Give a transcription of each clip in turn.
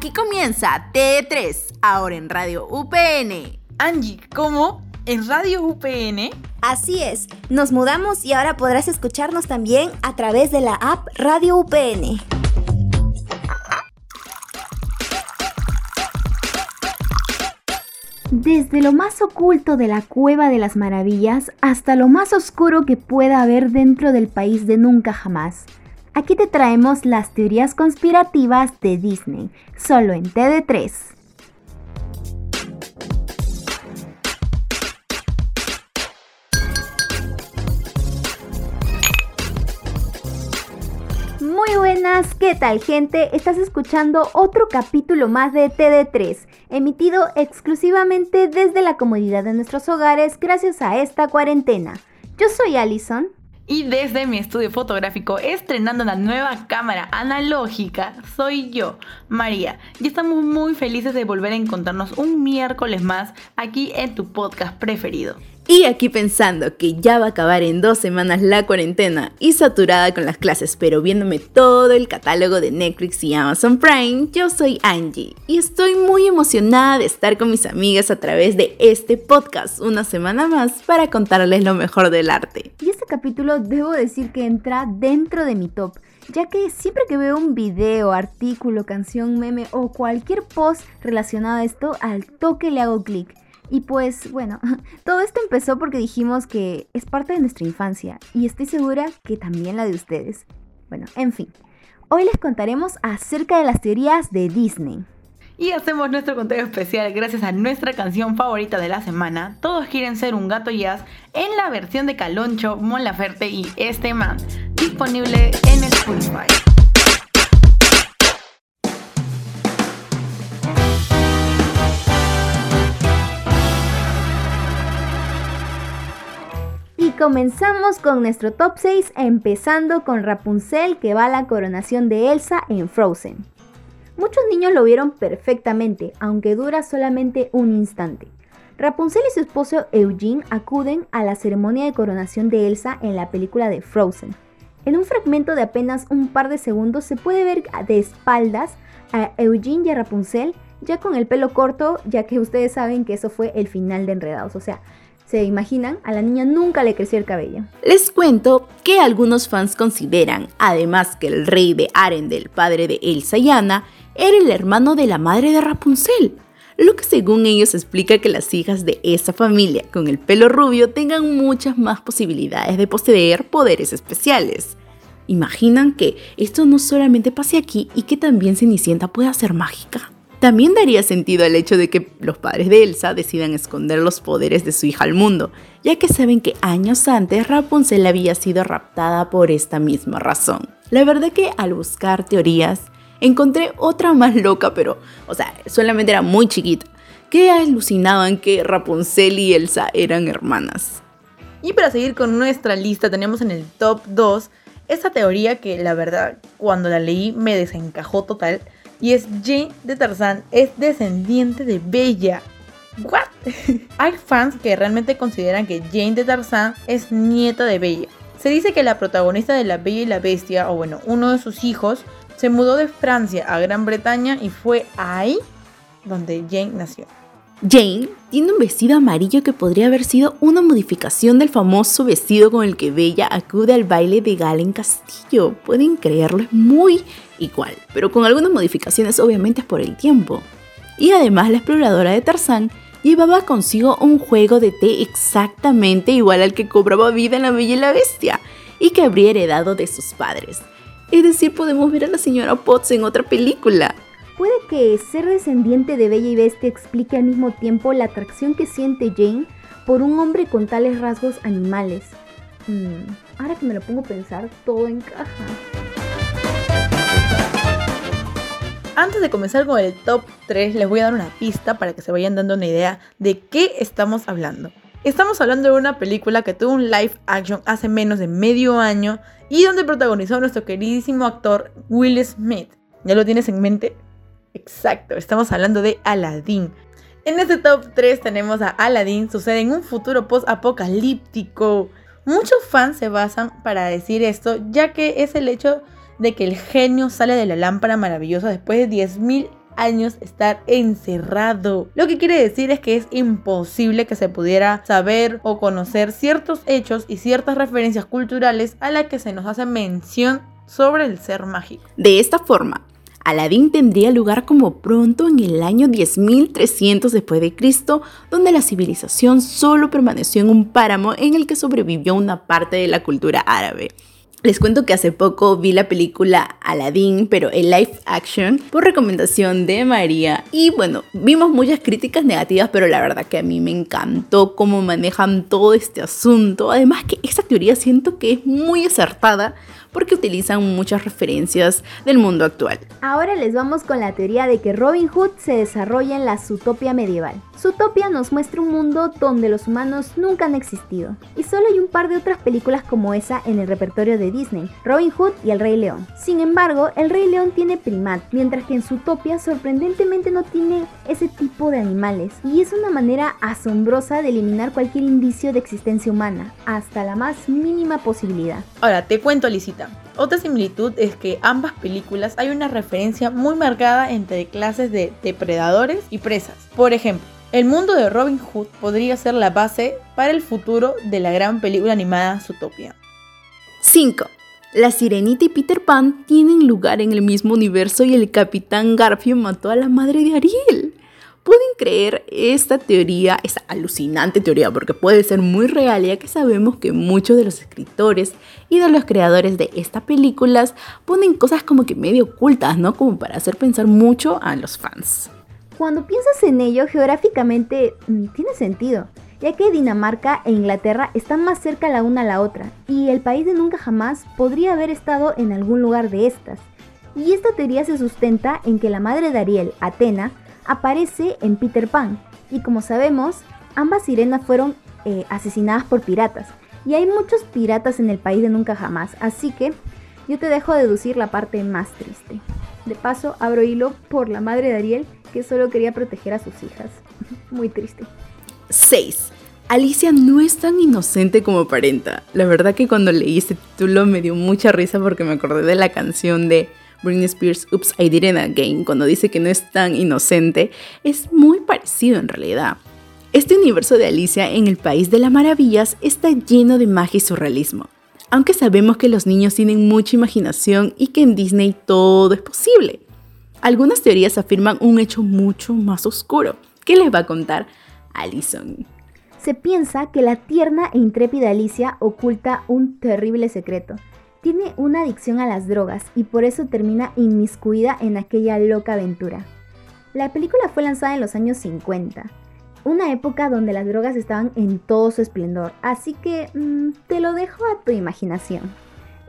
Aquí comienza TD3, ahora en Radio UPN. Angie, ¿cómo? ¿En Radio UPN? Así es, nos mudamos y ahora podrás escucharnos también a través de la app Radio UPN. Desde lo más oculto de la Cueva de las Maravillas hasta lo más oscuro que pueda haber dentro del país de nunca jamás. Aquí te traemos las teorías conspirativas de Disney, solo en TD3. Muy buenas, ¿qué tal, gente? Estás escuchando otro capítulo más de TD3, emitido exclusivamente desde la comodidad de nuestros hogares gracias a esta cuarentena. Yo soy Allison. Y desde mi estudio fotográfico, estrenando la nueva cámara analógica, soy yo, María. Y estamos muy felices de volver a encontrarnos un miércoles más aquí en tu podcast preferido. Y aquí pensando que ya va a acabar en 2 semanas la cuarentena y saturada con las clases, pero viéndome todo el catálogo de Netflix y Amazon Prime, yo soy Angie y estoy muy emocionada de estar con mis amigas a través de este podcast una semana más para contarles lo mejor del arte. Y este capítulo debo decir que entra dentro de mi top, ya que siempre que veo un video, artículo, canción, meme o cualquier post relacionado a esto, al toque le hago clic. Y pues, bueno, todo esto empezó porque dijimos que es parte de nuestra infancia y estoy segura que también la de ustedes. Bueno, en fin, hoy les contaremos acerca de las teorías de Disney. Y hacemos nuestro contenido especial gracias a nuestra canción favorita de la semana, Todos quieren ser un gato jazz, en la versión de Caloncho, Mon Laferte y Este Man, disponible en Spotify. Comenzamos con nuestro top 6, empezando con Rapunzel, que va a la coronación de Elsa en Frozen. Muchos niños lo vieron perfectamente, aunque dura solamente un instante. Rapunzel y su esposo Eugene acuden a la ceremonia de coronación de Elsa en la película de Frozen. En un fragmento de apenas un par de segundos se puede ver de espaldas a Eugene y a Rapunzel, ya con el pelo corto, ya que ustedes saben que eso fue el final de Enredados, o sea... ¿Se imaginan? A la niña nunca le creció el cabello. Les cuento que algunos fans consideran, además, que el rey de Arendelle, padre de Elsa y Anna, era el hermano de la madre de Rapunzel, lo que según ellos explica que las hijas de esa familia con el pelo rubio tengan muchas más posibilidades de poseer poderes especiales. ¿Imaginan que esto no solamente pase aquí y que también Cenicienta pueda ser mágica? También daría sentido al hecho de que los padres de Elsa decidan esconder los poderes de su hija al mundo, ya que saben que años antes Rapunzel había sido raptada por esta misma razón. La verdad que al buscar teorías, encontré otra más loca, pero, solamente era muy chiquita, que alucinaban que Rapunzel y Elsa eran hermanas. Y para seguir con nuestra lista, tenemos en el top 2 esta teoría que, la verdad, cuando la leí me desencajó total. Y es Jane de Tarzán es descendiente de Bella. ¿What? Hay fans que realmente consideran que Jane de Tarzán es nieta de Bella. Se dice que la protagonista de La Bella y la Bestia, uno de sus hijos, se mudó de Francia a Gran Bretaña y fue ahí donde Jane nació. Jane tiene un vestido amarillo que podría haber sido una modificación del famoso vestido con el que Bella acude al baile de gala en Castillo. Pueden creerlo, es muy igual, pero con algunas modificaciones obviamente por el tiempo. Y además la exploradora de Tarzán llevaba consigo un juego de té exactamente igual al que cobraba vida en La Bella y la Bestia y que habría heredado de sus padres. Es decir, podemos ver a la señora Potts en otra película. Puede que ser descendiente de Bella y Bestia explique al mismo tiempo la atracción que siente Jane por un hombre con tales rasgos animales. Ahora que me lo pongo a pensar, todo encaja. Antes de comenzar con el top 3, les voy a dar una pista para que se vayan dando una idea de qué estamos hablando. Estamos hablando de una película que tuvo un live action hace menos de medio año y donde protagonizó nuestro queridísimo actor Will Smith. ¿Ya lo tienes en mente? Exacto, estamos hablando de Aladdín. En este top 3 tenemos a Aladdin, sucede en un futuro post-apocalíptico. Muchos fans se basan para decir esto, ya que es el hecho de que el genio sale de la lámpara maravillosa después de 10.000 años estar encerrado. Lo que quiere decir es que es imposible que se pudiera saber o conocer ciertos hechos y ciertas referencias culturales a las que se nos hace mención sobre el ser mágico. De esta forma, Aladdín tendría lugar como pronto en el año 10.300 después de Cristo, donde la civilización solo permaneció en un páramo en el que sobrevivió una parte de la cultura árabe. Les cuento que hace poco vi la película Aladdin, pero en live action, por recomendación de María. Y bueno, vimos muchas críticas negativas, pero la verdad que a mí me encantó cómo manejan todo este asunto. Además que esta teoría siento que es muy acertada porque utilizan muchas referencias del mundo actual. Ahora les vamos con la teoría de que Robin Hood se desarrolla en la Zootopia medieval. Zootopia nos muestra un mundo donde los humanos nunca han existido, y solo hay un par de otras películas como esa en el repertorio de Disney, Robin Hood y El Rey León. Sin embargo, El Rey León tiene primat, mientras que en Zootopia sorprendentemente no tiene ese tipo de animales, y es una manera asombrosa de eliminar cualquier indicio de existencia humana, hasta la más mínima posibilidad. Ahora te cuento, Alicita. Otra similitud es que ambas películas hay una referencia muy marcada entre clases de depredadores y presas. Por ejemplo, el mundo de Robin Hood podría ser la base para el futuro de la gran película animada Zootopia. 5. La Sirenita y Peter Pan tienen lugar en el mismo universo y el Capitán Garfio mató a la madre de Ariel. ¿Pueden creer esta teoría, esta alucinante teoría? Porque puede ser muy real, ya que sabemos que muchos de los escritores y de los creadores de estas películas ponen cosas como que medio ocultas, ¿no? Como para hacer pensar mucho a los fans. Cuando piensas en ello, geográficamente tiene sentido, ya que Dinamarca e Inglaterra están más cerca la una a la otra, y el país de Nunca Jamás podría haber estado en algún lugar de estas. Y esta teoría se sustenta en que la madre de Ariel, Atena, aparece en Peter Pan, y como sabemos, ambas sirenas fueron asesinadas por piratas, y hay muchos piratas en el país de Nunca Jamás, así que yo te dejo deducir la parte más triste. De paso, abro hilo por la madre de Ariel, que solo quería proteger a sus hijas. Muy triste. 6. Alicia no es tan inocente como aparenta. La verdad que cuando leí este título me dio mucha risa porque me acordé de la canción de Britney Spears, Oops, I Did It Again, cuando dice que no es tan inocente, es muy parecido en realidad. Este universo de Alicia en el País de las Maravillas está lleno de magia y surrealismo, aunque sabemos que los niños tienen mucha imaginación y que en Disney todo es posible. Algunas teorías afirman un hecho mucho más oscuro, que les va a contar Allison. Se piensa que la tierna e intrépida Alicia oculta un terrible secreto. Tiene una adicción a las drogas y por eso termina inmiscuida en aquella loca aventura. La película fue lanzada en los años 50, una época donde las drogas estaban en todo su esplendor, así que te lo dejo a tu imaginación.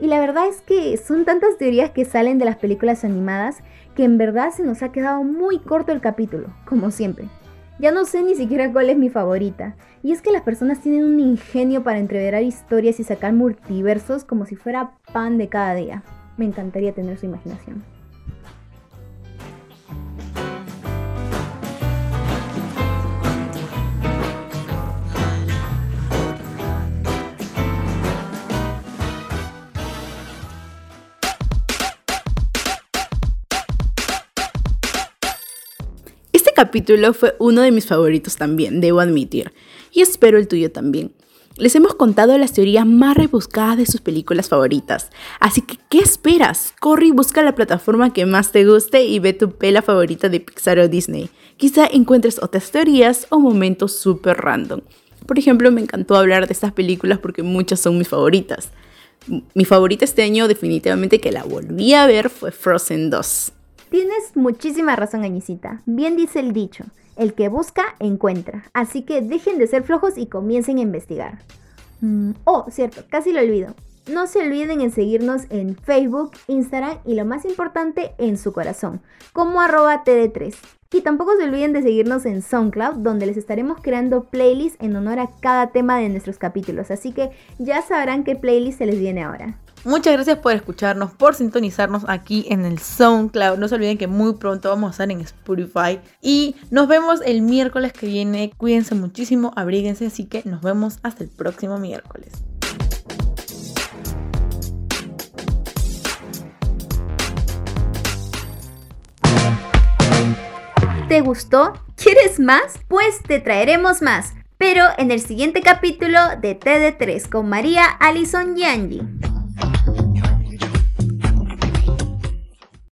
Y la verdad es que son tantas teorías que salen de las películas animadas que en verdad se nos ha quedado muy corto el capítulo, como siempre. Ya no sé ni siquiera cuál es mi favorita, y es que las personas tienen un ingenio para entreverar historias y sacar multiversos como si fuera pan de cada día. Me encantaría tener su imaginación. Este capítulo fue uno de mis favoritos también, debo admitir, y espero el tuyo también. Les hemos contado las teorías más rebuscadas de sus películas favoritas, así que ¿qué esperas? Corre y busca la plataforma que más te guste y ve tu pela favorita de Pixar o Disney. Quizá encuentres otras teorías o momentos súper random. Por ejemplo, me encantó hablar de estas películas porque muchas son mis favoritas. Mi favorita este año, definitivamente que la volví a ver, fue Frozen 2. Tienes muchísima razón, Añicita. Bien dice el dicho, el que busca, encuentra. Así que dejen de ser flojos y comiencen a investigar. Oh, cierto, casi lo olvido. No se olviden en seguirnos en Facebook, Instagram y lo más importante, en su corazón, como @TD3. Y tampoco se olviden de seguirnos en SoundCloud, donde les estaremos creando playlists en honor a cada tema de nuestros capítulos. Así que ya sabrán qué playlist se les viene ahora. Muchas gracias por escucharnos, por sintonizarnos aquí en el SoundCloud. No se olviden que muy pronto vamos a estar en Spotify. Y nos vemos el miércoles que viene. Cuídense muchísimo, abríguense. Así que nos vemos hasta el próximo miércoles. ¿Te gustó? ¿Quieres más? Pues te traeremos más, pero en el siguiente capítulo de TD3 con María, Allison y Angie.